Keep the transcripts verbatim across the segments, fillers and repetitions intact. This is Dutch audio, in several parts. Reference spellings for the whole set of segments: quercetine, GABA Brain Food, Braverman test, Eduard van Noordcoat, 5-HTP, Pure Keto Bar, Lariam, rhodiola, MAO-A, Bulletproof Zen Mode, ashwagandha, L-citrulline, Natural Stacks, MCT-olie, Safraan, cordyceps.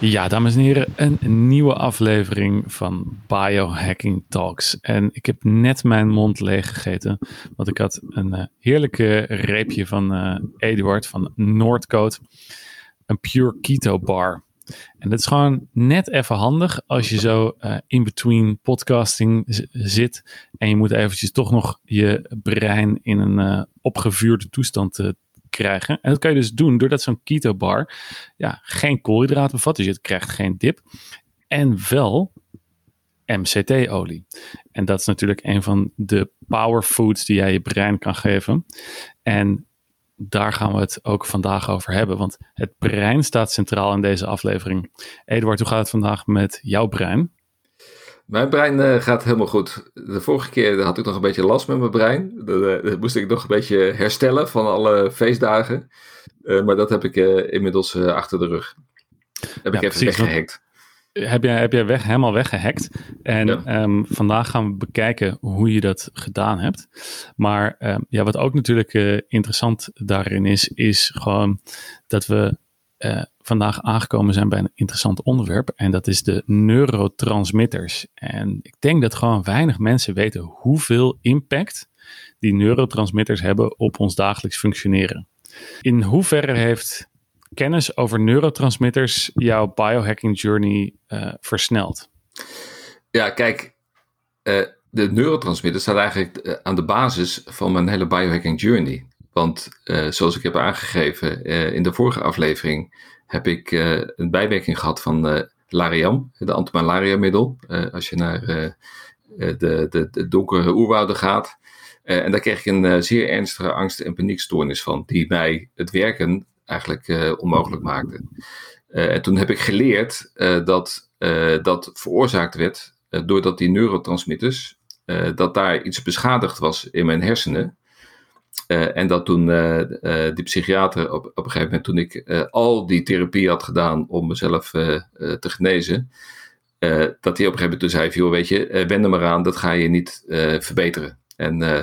Ja, dames en heren, een nieuwe aflevering van Biohacking Talks. En ik heb net mijn mond leeg gegeten, want ik had een uh, heerlijke reepje van uh, Eduard van Noordcoat. Een Pure Keto Bar. En dat is gewoon net even handig als je zo uh, in between podcasting z- zit. En je moet eventjes toch nog je brein in een uh, opgevuurde toestand uh, krijgen. En dat kan je dus doen doordat zo'n keto bar ja, geen koolhydraten bevat. Dus je krijgt geen dip. En wel M C T-olie. En dat is natuurlijk een van de powerfoods die jij je brein kan geven. En daar gaan we het ook vandaag over hebben. Want het brein staat centraal in deze aflevering. Eduard, hoe gaat het vandaag met jouw brein? Mijn brein uh, gaat helemaal goed. De vorige keer had ik nog een beetje last met mijn brein. Dat, uh, dat moest ik nog een beetje herstellen van alle feestdagen. Uh, maar dat heb ik uh, inmiddels uh, achter de rug. Heb ja, ik even weggehackt. Heb jij, heb jij weg, helemaal weggehackt. En ja. um, vandaag gaan we bekijken hoe je dat gedaan hebt. Maar um, ja, wat ook natuurlijk uh, interessant daarin is, is gewoon dat we uh, vandaag aangekomen zijn bij een interessant onderwerp. En dat is de neurotransmitters. En ik denk dat gewoon weinig mensen weten hoeveel impact die neurotransmitters hebben op ons dagelijks functioneren. In hoeverre heeft kennis over neurotransmitters jouw biohacking journey uh, versnelt? Ja, kijk, uh, de neurotransmitters staan eigenlijk uh, aan de basis van mijn hele biohacking journey. Want uh, zoals ik heb aangegeven uh, in de vorige aflevering heb ik uh, een bijwerking gehad van uh, Lariam, de antimalaria middel. Uh, als je naar uh, de, de, de donkere oerwouden gaat. Uh, en daar kreeg ik een uh, zeer ernstige angst- en paniekstoornis van, die mij het werken eigenlijk uh, onmogelijk maakte. Uh, en toen heb ik geleerd uh, dat uh, dat veroorzaakt werd uh, doordat die neurotransmitters, uh, dat daar iets beschadigd was in mijn hersenen. Uh, en dat toen uh, uh, die psychiater op, op een gegeven moment, toen ik uh, al die therapie had gedaan om mezelf uh, uh, te genezen, uh, dat hij op een gegeven moment toen zei, joh, weet je, uh, wend er maar aan, dat ga je niet uh, verbeteren. En uh,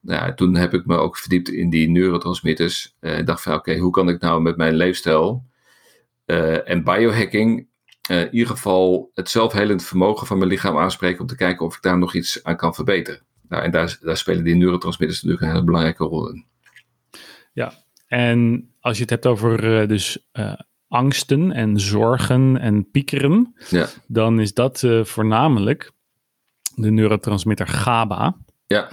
Nou, toen heb ik me ook verdiept in die neurotransmitters. Ik uh, dacht van oké, okay, hoe kan ik nou met mijn leefstijl uh, en biohacking uh, in ieder geval het zelfhelend vermogen van mijn lichaam aanspreken om te kijken of ik daar nog iets aan kan verbeteren. Nou, en daar, daar spelen die neurotransmitters natuurlijk een hele belangrijke rol in. Ja, en als je het hebt over uh, dus uh, angsten en zorgen en piekeren, ja, dan is dat uh, voornamelijk de neurotransmitter GABA. Ja.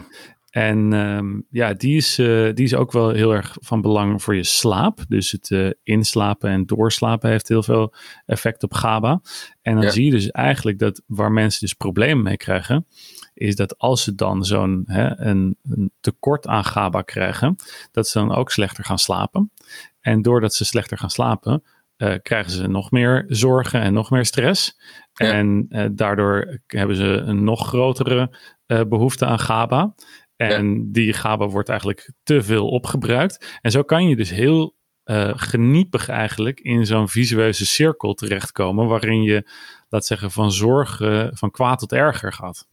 En um, ja, die is, uh, die is ook wel heel erg van belang voor je slaap. Dus het uh, inslapen en doorslapen heeft heel veel effect op GABA. En dan ja. zie je dus eigenlijk dat waar mensen dus problemen mee krijgen, is dat als ze dan zo'n hè, een, een tekort aan GABA krijgen, dat ze dan ook slechter gaan slapen. En doordat ze slechter gaan slapen, Uh, krijgen ze nog meer zorgen en nog meer stress. Ja. En uh, daardoor hebben ze een nog grotere uh, behoefte aan GABA. En ja. die GABA wordt eigenlijk te veel opgebruikt. En zo kan je dus heel uh, geniepig eigenlijk in zo'n visueuze cirkel terechtkomen, waarin je, laat zeggen, van zorg, uh, van kwaad tot erger gaat.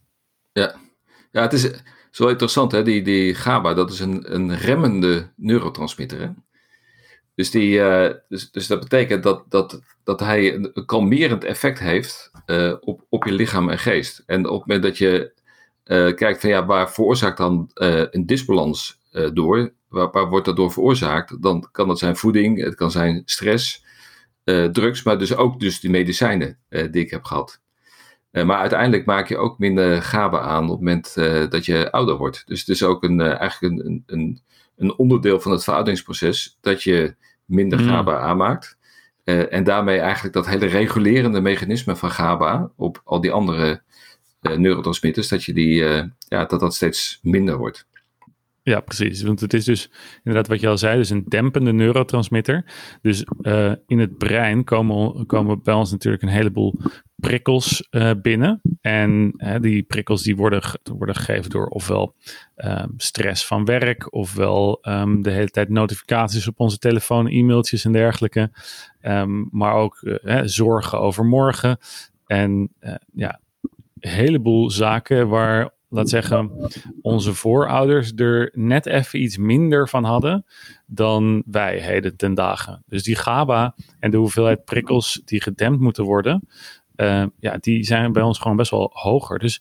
Ja, ja, het is, het is wel interessant, hè? Die, die GABA, dat is een, een remmende neurotransmitter, hè? Dus, die, uh, dus, dus dat betekent dat, dat, dat hij een kalmerend effect heeft uh, op, op je lichaam en geest. En op het moment dat je uh, kijkt van ja, waar veroorzaakt dan uh, een disbalans uh, door? Waar, waar wordt dat door veroorzaakt? Dan kan dat zijn voeding, het kan zijn stress, uh, drugs, maar dus ook dus die medicijnen uh, die ik heb gehad. Uh, maar uiteindelijk maak je ook minder GABA aan op het moment uh, dat je ouder wordt. Dus het is ook een, uh, eigenlijk een, een, een onderdeel van het verouderingsproces dat je minder GABA mm. aanmaakt. Uh, en daarmee eigenlijk dat hele regulerende mechanisme van GABA op al die andere uh, neurotransmitters, dat, je die, uh, ja, dat dat steeds minder wordt. Ja, precies. Want het is dus inderdaad wat je al zei, dus een dempende neurotransmitter. Dus uh, in het brein komen, komen bij ons natuurlijk een heleboel prikkels uh, binnen. En uh, die prikkels die worden, worden gegeven door ofwel um, stress van werk, ofwel um, de hele tijd notificaties op onze telefoon, e-mailtjes en dergelijke. Um, maar ook uh, hè, zorgen over morgen. En uh, ja, een heleboel zaken waar laat zeggen, onze voorouders er net even iets minder van hadden dan wij heden ten dagen. Dus die GABA en de hoeveelheid prikkels die gedempt moeten worden, uh, ja, die zijn bij ons gewoon best wel hoger. Dus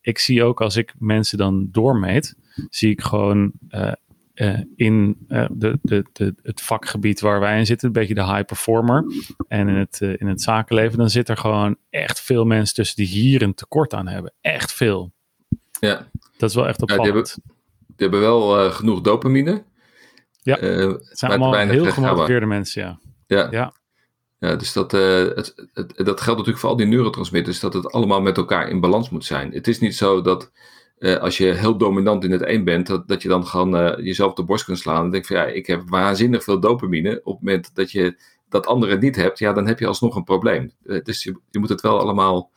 ik zie ook, als ik mensen dan doormeet, zie ik gewoon uh, uh, in uh, de, de, de, het vakgebied waar wij in zitten, een beetje de high performer, en in het, uh, in het zakenleven, dan zit er gewoon echt veel mensen tussen die hier een tekort aan hebben. Echt veel. Ja, dat is wel echt opvallend. Ja, die, hebben, die hebben wel uh, genoeg dopamine. Ja, uh, het zijn allemaal heel gemotiveerde mensen, ja. Ja, ja. ja dus dat, uh, het, het, dat geldt natuurlijk voor al die neurotransmitters, dat het allemaal met elkaar in balans moet zijn. Het is niet zo dat uh, als je heel dominant in het een bent, dat, dat je dan gewoon uh, jezelf op de borst kunt slaan en denkt van ja, ik heb waanzinnig veel dopamine. Op het moment dat je dat andere niet hebt, ja, dan heb je alsnog een probleem. Uh, dus je, je moet het wel allemaal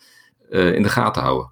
uh, in de gaten houden.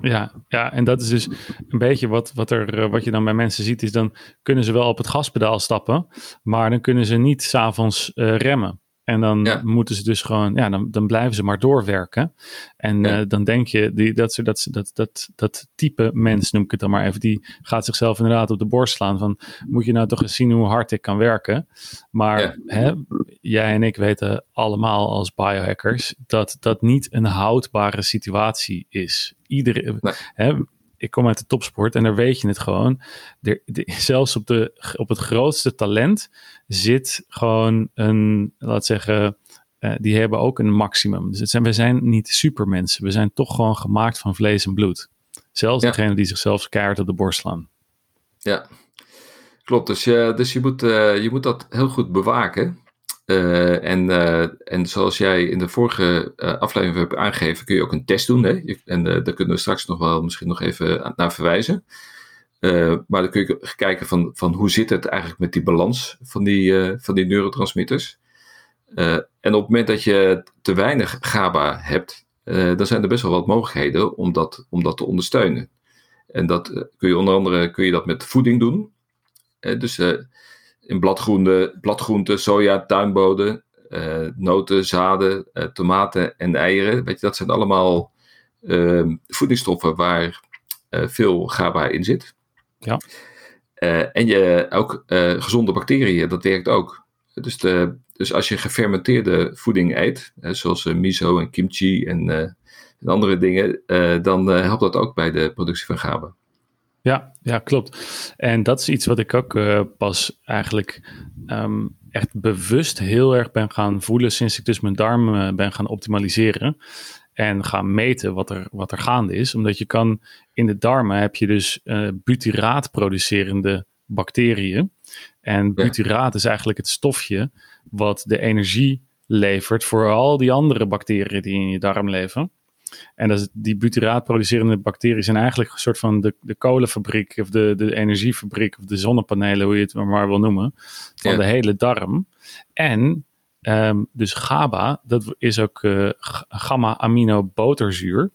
Ja, ja, en dat is dus een beetje wat, wat, er, wat je dan bij mensen ziet, is dan kunnen ze wel op het gaspedaal stappen, maar dan kunnen ze niet 's avonds uh, remmen. En dan ja. moeten ze dus gewoon, ja, dan, dan blijven ze maar doorwerken. En ja. uh, dan denk je, die, dat, ze, dat, dat, dat, dat type mens, noem ik het dan maar even, die gaat zichzelf inderdaad op de borst slaan van, moet je nou toch eens zien hoe hard ik kan werken? Maar ja. hè, jij en ik weten allemaal als biohackers dat dat niet een houdbare situatie is. Iedere, nee. hè, ik kom uit de topsport en daar weet je het gewoon. Er, de, zelfs op, de, op het grootste talent zit gewoon een, laat zeggen, uh, die hebben ook een maximum. Dus het zijn, we zijn niet supermensen. We zijn toch gewoon gemaakt van vlees en bloed. Zelfs ja. degene die zichzelf keihard op de borst slaan. Ja, klopt. Dus, uh, dus je, moet, uh, je moet dat heel goed bewaken. Uh, en, uh, en zoals jij in de vorige uh, aflevering hebt aangegeven, kun je ook een test doen. Hè? Je, en uh, daar kunnen we straks nog wel misschien nog even naar verwijzen. Uh, maar dan kun je kijken van, van hoe zit het eigenlijk met die balans van die, uh, van die neurotransmitters. Uh, en op het moment dat je te weinig GABA hebt, uh, dan zijn er best wel wat mogelijkheden om dat, om dat te ondersteunen. En dat uh, kun je onder andere kun je dat met voeding doen. Uh, dus... Uh, In bladgroenten, bladgroenten, soja, tuinboden, uh, noten, zaden, uh, tomaten en eieren. Weet je, dat zijn allemaal uh, voedingsstoffen waar uh, veel GABA in zit. Ja. Uh, en je, ook uh, gezonde bacteriën, dat werkt ook. Dus, de, dus als je gefermenteerde voeding eet, uh, zoals uh, miso en kimchi en, uh, en andere dingen, uh, dan uh, helpt dat ook bij de productie van GABA. Ja, ja, klopt. En dat is iets wat ik ook uh, pas eigenlijk um, echt bewust heel erg ben gaan voelen sinds ik dus mijn darmen uh, ben gaan optimaliseren en gaan meten wat er, wat er gaande is. Omdat je kan, in de darmen heb je dus uh, butyraat producerende bacteriën. En butyraat ja. is eigenlijk het stofje wat de energie levert voor al die andere bacteriën die in je darm leven. En dat is, die butyraat producerende bacteriën zijn eigenlijk een soort van de, de kolenfabriek of de, de energiefabriek of de zonnepanelen, hoe je het maar wil noemen, van ja. de hele darm. En um, dus GABA, dat is ook uh, gamma-aminoboterzuur.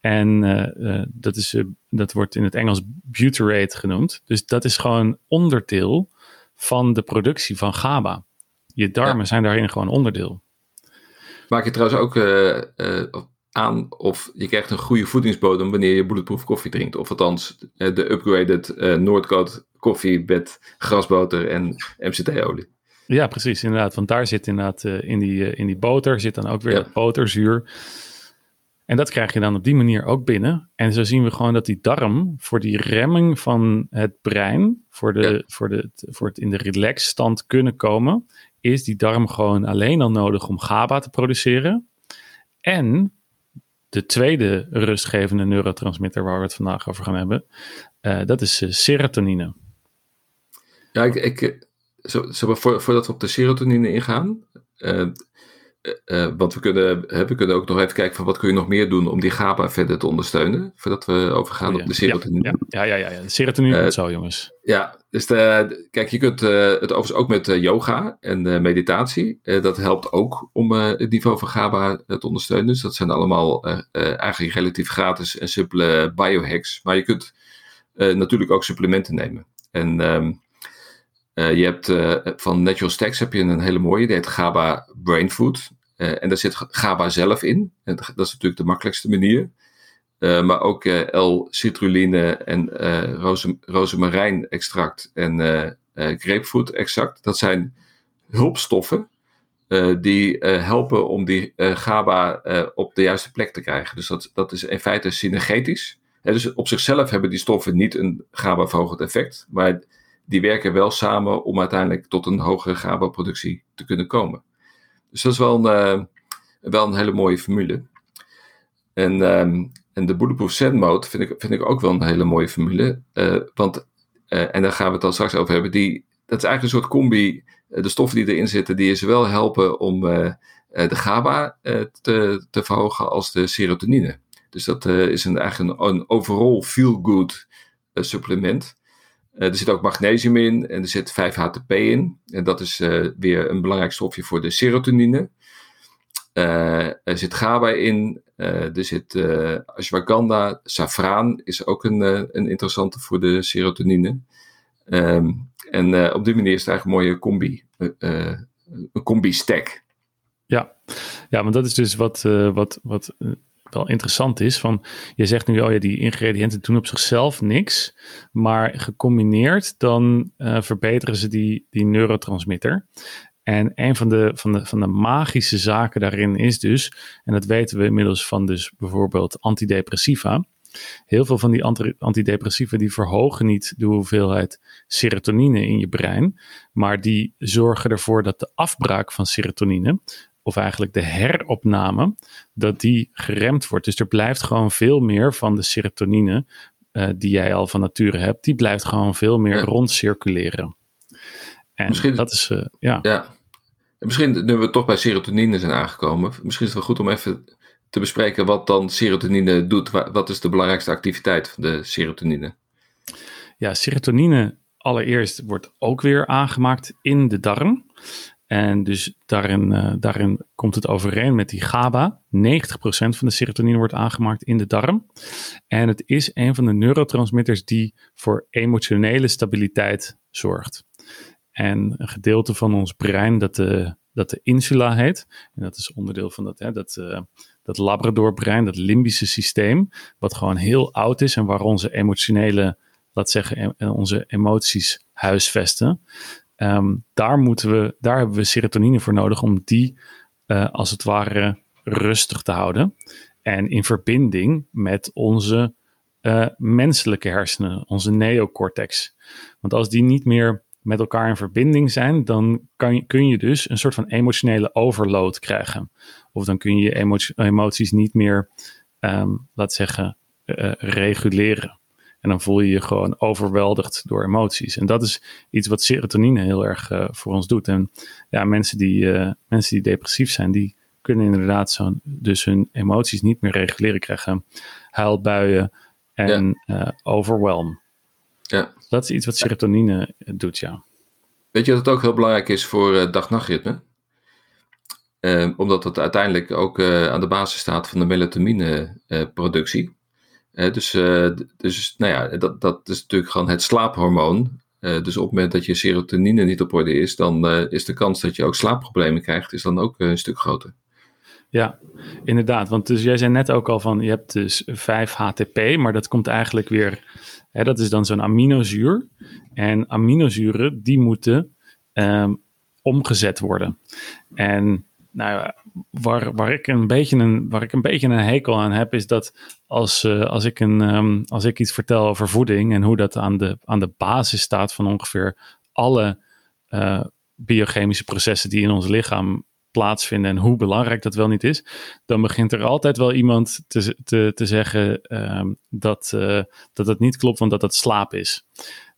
En uh, uh, dat, is, uh, dat wordt in het Engels butyrate genoemd. Dus dat is gewoon onderdeel van de productie van GABA. Je darmen ja. zijn daarin gewoon onderdeel. Maak je trouwens ook... Uh, uh, aan of je krijgt een goede voedingsbodem wanneer je bulletproof koffie drinkt. Of althans de upgraded uh, Noordcoat koffie met grasboter en M C T-olie. Ja, precies, inderdaad. Want daar zit inderdaad uh, in, die, uh, in die boter zit dan ook weer ja. dat boterzuur. En dat krijg je dan op die manier ook binnen. En zo zien we gewoon dat die darm voor die remming van het brein, voor, de, ja. voor, de, voor het in de relax stand kunnen komen, is die darm gewoon alleen al nodig om GABA te produceren. En de tweede rustgevende neurotransmitter waar we het vandaag over gaan hebben, uh, dat is uh, serotonine. Ja, ik, ik, zo, zo, voor, voordat we op de serotonine ingaan, uh, uh, want we kunnen, uh, we kunnen ook nog even kijken van wat kun je nog meer doen om die GABA verder te ondersteunen, voordat we overgaan oh, ja. op de serotonine. Ja, ja, ja, ja, ja. serotonine uh, zo, jongens. Ja, dus de, kijk, je kunt uh, het overigens ook met uh, yoga en uh, meditatie. Uh, dat helpt ook om uh, het niveau van GABA uh, te ondersteunen. Dus dat zijn allemaal uh, uh, eigenlijk relatief gratis en simpele biohacks. Maar je kunt uh, natuurlijk ook supplementen nemen. En um, uh, je hebt uh, van Natural Stacks heb je een hele mooie, die heet GABA Brain Food. Uh, en daar zit GABA zelf in. En dat is natuurlijk de makkelijkste manier. Uh, maar ook uh, L-citrulline en uh, roze, rozemarijn extract en uh, uh, grapefruit extract. Dat zijn hulpstoffen uh, die uh, helpen om die uh, GABA uh, op de juiste plek te krijgen. Dus dat, dat is in feite synergetisch. He, dus op zichzelf hebben die stoffen niet een GABA-verhogend effect. Maar die werken wel samen om uiteindelijk tot een hogere GABA-productie te kunnen komen. Dus dat is wel een, uh, wel een hele mooie formule. En... Um, En de Bulletproof Zen Mode vind ik, vind ik ook wel een hele mooie formule. Uh, want, uh, en daar gaan we het dan straks over hebben. Die, dat is eigenlijk een soort combi. Uh, de stoffen die erin zitten, die je wel helpen om uh, uh, de GABA uh, te, te verhogen als de serotonine. Dus dat uh, is een, eigenlijk een, een overall feel-good uh, supplement. Uh, er zit ook magnesium in en er zit vijf H T P in. En dat is uh, weer een belangrijk stofje voor de serotonine. Uh, er zit GABA in, uh, er zit uh, ashwagandha, safraan is ook een, uh, een interessante voor de serotonine. Um, en uh, op die manier is het eigenlijk een mooie combi, uh, uh, een combi-stack. Ja, ja, want dat is dus wat, uh, wat, wat uh, wel interessant is. Van, je zegt nu, oh ja, die ingrediënten doen op zichzelf niks, maar gecombineerd dan uh, verbeteren ze die, die neurotransmitter. En een van de, van, de, van de magische zaken daarin is dus, en dat weten we inmiddels van dus bijvoorbeeld antidepressiva. Heel veel van die anti- antidepressiva die verhogen niet de hoeveelheid serotonine in je brein. Maar die zorgen ervoor dat de afbraak van serotonine, of eigenlijk de heropname, dat die geremd wordt. Dus er blijft gewoon veel meer van de serotonine uh, die jij al van nature hebt. Die blijft gewoon veel meer rondcirculeren. En misschien, dat is, uh, ja. ja. Misschien, nu we toch bij serotonine zijn aangekomen, misschien is het wel goed om even te bespreken wat dan serotonine doet. Wat is de belangrijkste activiteit van de serotonine? Ja, serotonine allereerst wordt ook weer aangemaakt in de darm. En dus daarin, uh, daarin komt het overeen met die GABA. negentig procent van de serotonine wordt aangemaakt in de darm. En het is een van de neurotransmitters die voor emotionele stabiliteit zorgt. En een gedeelte van ons brein dat de, dat de insula heet. En dat is onderdeel van dat, hè, dat, uh, dat labradorbrein, dat limbische systeem. Wat gewoon heel oud is en waar onze emotionele, laat zeggen, em, onze emoties huisvesten. Um, daar, moeten we, daar hebben we serotonine voor nodig om die uh, als het ware rustig te houden. En in verbinding met onze uh, menselijke hersenen, onze neocortex. Want als die niet meer met elkaar in verbinding zijn, dan kan je, kun je dus een soort van emotionele overload krijgen. Of dan kun je je emotio- emoties niet meer, um, laat zeggen, uh, reguleren. En dan voel je je gewoon overweldigd door emoties. En dat is iets wat serotonine heel erg uh, voor ons doet. En ja, mensen die, uh, mensen die depressief zijn, die kunnen inderdaad zo'n, dus hun emoties niet meer reguleren krijgen. Huilbuien en ja. uh, overwhelm. Ja. Dat is iets wat serotonine doet, ja. Weet je dat het ook heel belangrijk is voor uh, dag-nachtritme? Uh, omdat dat uiteindelijk ook uh, aan de basis staat van de melatonineproductie. Uh, uh, dus uh, dus nou ja, dat, dat is natuurlijk gewoon het slaaphormoon. Uh, dus op het moment dat je serotonine niet op orde is, dan uh, is de kans dat je ook slaapproblemen krijgt, is dan ook uh, een stuk groter. Ja, inderdaad. Want dus jij zei net ook al van, je hebt dus vijf H T P, maar dat komt eigenlijk weer, hè, dat is dan zo'n aminozuur. En aminozuren, die moeten um, omgezet worden. En nou, waar, waar, ik een beetje een, waar ik een beetje een hekel aan heb, is dat als, uh, als, ik, een, um, als ik iets vertel over voeding en hoe dat aan de, aan de basis staat van ongeveer alle uh, biochemische processen die in ons lichaam plaatsvinden en hoe belangrijk dat wel niet is, dan begint er altijd wel iemand te, te, te zeggen um, dat, uh, dat het niet klopt, want dat het slaap is.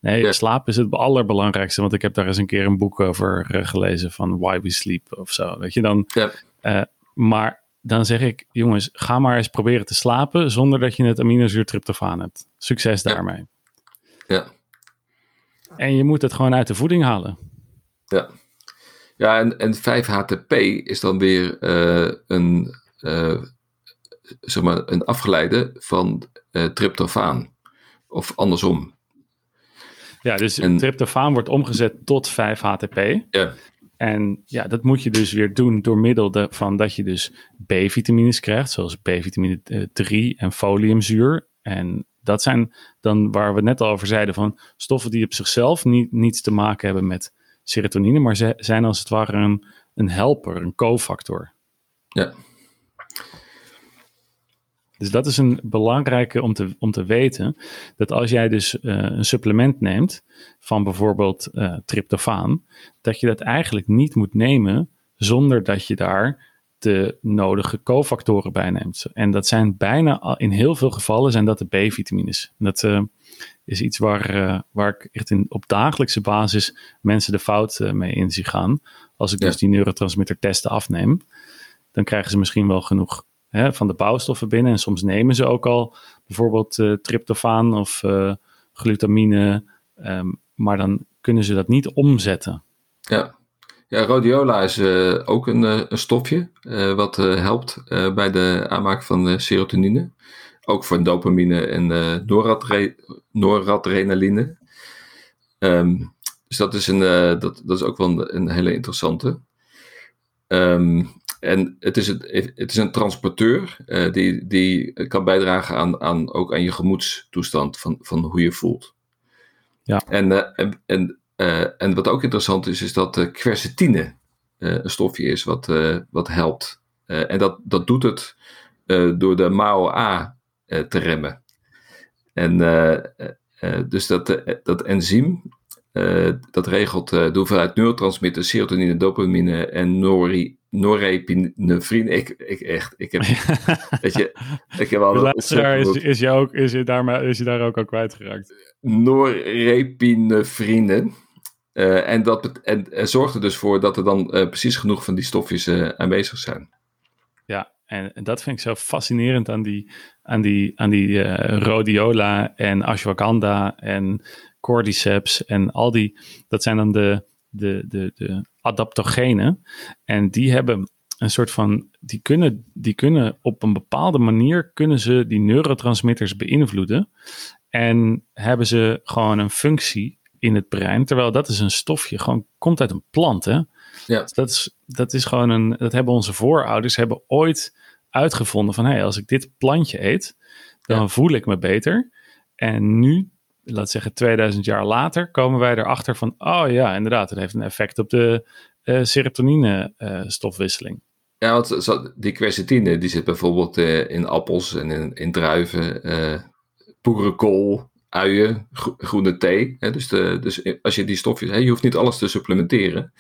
Nee, ja. Slaap is het allerbelangrijkste, want ik heb daar eens een keer een boek over uh, gelezen van Why We Sleep of zo, weet je dan. Ja. Uh, maar dan zeg ik, jongens, ga maar eens proberen te slapen zonder dat je het aminozuur tryptofaan hebt. Succes ja. daarmee. Ja. En je moet het gewoon uit de voeding halen. Ja. Ja, en, en vijf H T P is dan weer uh, een, uh, zeg maar een afgeleide van uh, tryptofaan. Of andersom. Ja, dus en, tryptofaan wordt omgezet tot vijf H T P. Ja. En ja, dat moet je dus weer doen door middel de, van dat je dus B-vitamines krijgt, zoals B-vitamine drie en foliumzuur. En dat zijn dan waar we net al over zeiden van stoffen die op zichzelf niet, niets te maken hebben met serotonine, maar ze zijn als het ware een, een helper, een cofactor. Ja. Dus dat is een belangrijke om te, om te weten, dat als jij dus uh, een supplement neemt van bijvoorbeeld uh, tryptofaan, dat je dat eigenlijk niet moet nemen zonder dat je daar de nodige cofactoren bij neemt. En dat zijn bijna, in heel veel gevallen zijn dat de B-vitamines. Dat uh, is iets waar, uh, waar ik echt in, op dagelijkse basis mensen de fout uh, mee in zie gaan. Als ik ja. dus die neurotransmitter testen afneem, dan krijgen ze misschien wel genoeg hè, van de bouwstoffen binnen. En soms nemen ze ook al bijvoorbeeld uh, tryptofaan of uh, glutamine. Um, maar dan kunnen ze dat niet omzetten. Ja. Ja, rhodiola is uh, ook een, een stofje uh, wat uh, helpt uh, bij de aanmaak van uh, serotonine. Ook voor dopamine en uh, noradre- noradrenaline. Um, dus dat is, een, uh, dat, dat is ook wel een, een hele interessante. Um, en het is, het, het is een transporteur uh, die, die kan bijdragen aan, aan, ook aan je gemoedstoestand van, van hoe je voelt. Ja. En... Uh, en, en Uh, en wat ook interessant is, is dat uh, quercetine uh, een stofje is wat, uh, wat helpt. Uh, en dat, dat doet het uh, door de M A O-A uh, te remmen. En uh, uh, dus dat, uh, dat enzym, uh, dat regelt uh, de hoeveelheid neurotransmitters, serotonine, dopamine en nori, norepinefrine. Ik, ik echt, ik heb... weet je, ik heb al de luisteraar is, is, je ook, is, je daar, is je daar ook al kwijtgeraakt. Norepinefrine. Uh, en dat en, en zorgt er dus voor dat er dan uh, precies genoeg van die stofjes uh, aanwezig zijn. Ja, en, en dat vind ik zo fascinerend aan die, aan die, aan die uh, rhodiola en ashwagandha en cordyceps en al die, dat zijn dan de, de, de, de adaptogenen. En die hebben een soort van, die kunnen, die kunnen op een bepaalde manier, kunnen ze die neurotransmitters beïnvloeden en hebben ze gewoon een functie in het brein, terwijl dat is een stofje, gewoon komt uit een plant, hè? Ja. Dat is, dat is gewoon een, dat hebben onze voorouders hebben ooit uitgevonden van, hé, hey, als ik dit plantje eet, dan ja. voel ik me beter. En nu, laat zeggen tweeduizend jaar later, komen wij erachter van, oh ja, inderdaad, het heeft een effect op de uh, serotonine uh, stofwisseling. Ja, want zo, die quercetine, die zit bijvoorbeeld uh, in appels en in, in druiven, uh, boerenkool, uien, groene thee. Hè, dus, de, dus als je die stofjes... Hè, je hoeft niet alles te supplementeren.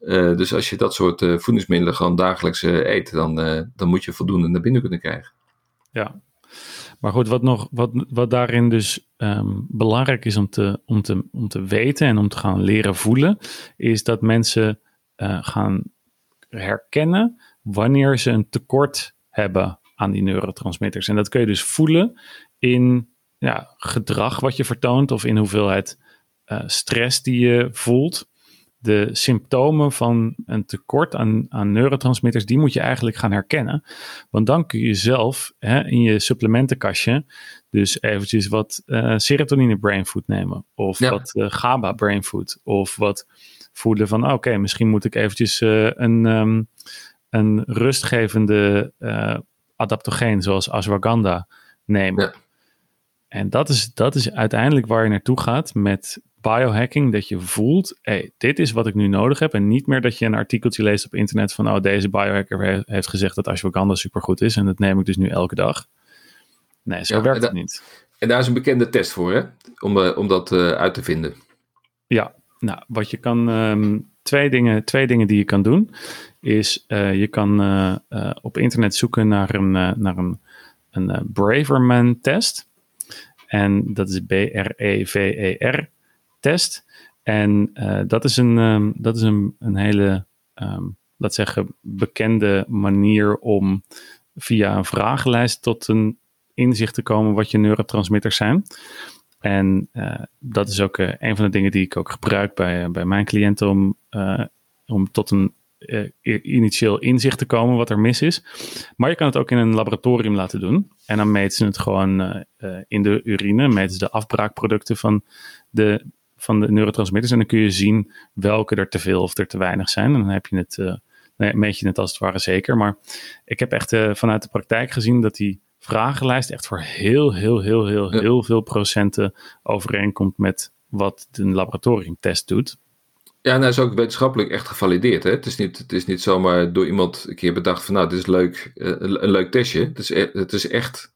Uh, dus als je dat soort uh, voedingsmiddelen gewoon dagelijks uh, eet, dan, uh, dan moet je voldoende naar binnen kunnen krijgen. Ja, maar goed, wat, nog, wat, wat daarin dus um, belangrijk is om te, om, te, om te weten en om te gaan leren voelen, is dat mensen uh, gaan herkennen wanneer ze een tekort hebben aan die neurotransmitters. En dat kun je dus voelen in... Ja, gedrag wat je vertoont of in hoeveelheid uh, stress die je voelt. De symptomen van een tekort aan, aan neurotransmitters, die moet je eigenlijk gaan herkennen. Want dan kun je zelf hè, in je supplementenkastje dus eventjes wat uh, serotonine brain food nemen. Of ja. wat uh, GABA brain food. Of wat voelen van, oké, okay, misschien moet ik eventjes uh, een, um, een rustgevende uh, adaptogeen zoals ashwagandha nemen. Ja. En dat is, dat is uiteindelijk waar je naartoe gaat met biohacking. Dat je voelt, hey, dit is wat ik nu nodig heb. En niet meer dat je een artikeltje leest op internet van... oh, deze biohacker heeft gezegd dat ashwagandha supergoed is. En dat neem ik dus nu elke dag. Nee, zo ja, werkt da- het niet. En daar is een bekende test voor, hè? Om, uh, om dat uh, uit te vinden. Ja, nou, wat je kan... Um, twee, dingen, twee dingen die je kan doen... is uh, je kan uh, uh, op internet zoeken naar een, uh, naar een, een uh, Braverman test... En dat is B R E V E R-test. En uh, dat is een, um, dat is een, een hele, um, laat zeggen, bekende manier om via een vragenlijst tot een inzicht te komen wat je neurotransmitters zijn. En uh, dat is ook uh, een van de dingen die ik ook gebruik bij, uh, bij mijn cliënten om, uh, om tot een uh, initieel inzicht te komen wat er mis is. Maar je kan het ook in een laboratorium laten doen. En dan meten ze het gewoon uh, in de urine, meten ze de afbraakproducten van de van de neurotransmitters. En dan kun je zien welke er te veel of er te weinig zijn. En dan heb je het, uh, nee, meet je het als het ware zeker. Maar ik heb echt uh, vanuit de praktijk gezien dat die vragenlijst echt voor heel, heel, heel, heel, ja. heel veel procenten overeenkomt met wat een laboratoriumtest doet. Ja, en dat is ook wetenschappelijk echt gevalideerd. Hè? Het is niet, het is niet zomaar door iemand een keer bedacht van nou, dit is leuk, een, een leuk testje. Het is, het is echt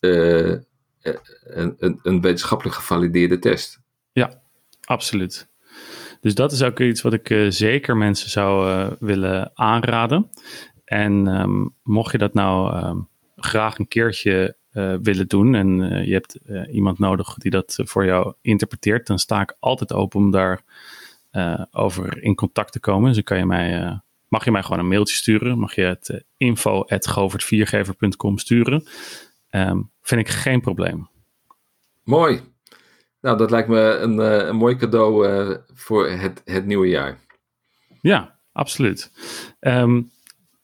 uh, een, een, een wetenschappelijk gevalideerde test. Ja, absoluut. Dus dat is ook iets wat ik uh, zeker mensen zou uh, willen aanraden. En um, mocht je dat nou um, graag een keertje uh, willen doen en uh, je hebt uh, iemand nodig die dat uh, voor jou interpreteert, dan sta ik altijd open om daar uh, over in contact te komen. Dus dan kan je mij, uh, mag je mij gewoon een mailtje sturen. Mag je het uh, info at govert viergever punt com sturen. Um, vind ik geen probleem. Mooi. Nou, dat lijkt me een, een mooi cadeau uh, voor het, het nieuwe jaar. Ja, absoluut. Um,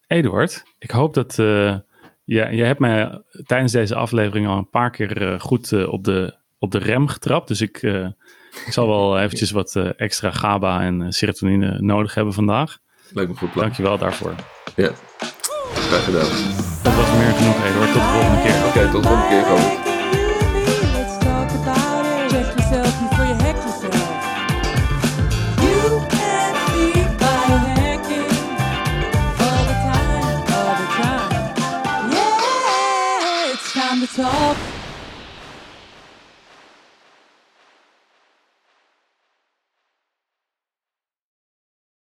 Eduard, ik hoop dat... Uh, ja, jij hebt mij tijdens deze aflevering al een paar keer uh, goed uh, op, de, op de rem getrapt. Dus ik, uh, ik zal wel eventjes wat uh, extra GABA en uh, serotonine nodig hebben vandaag. Leuk, een goed plan. Dankjewel daarvoor. Ja, graag gedaan. Dat was meer genoeg, Eduard. Tot de volgende keer. Oké, okay, tot de volgende keer. Kom. Stop.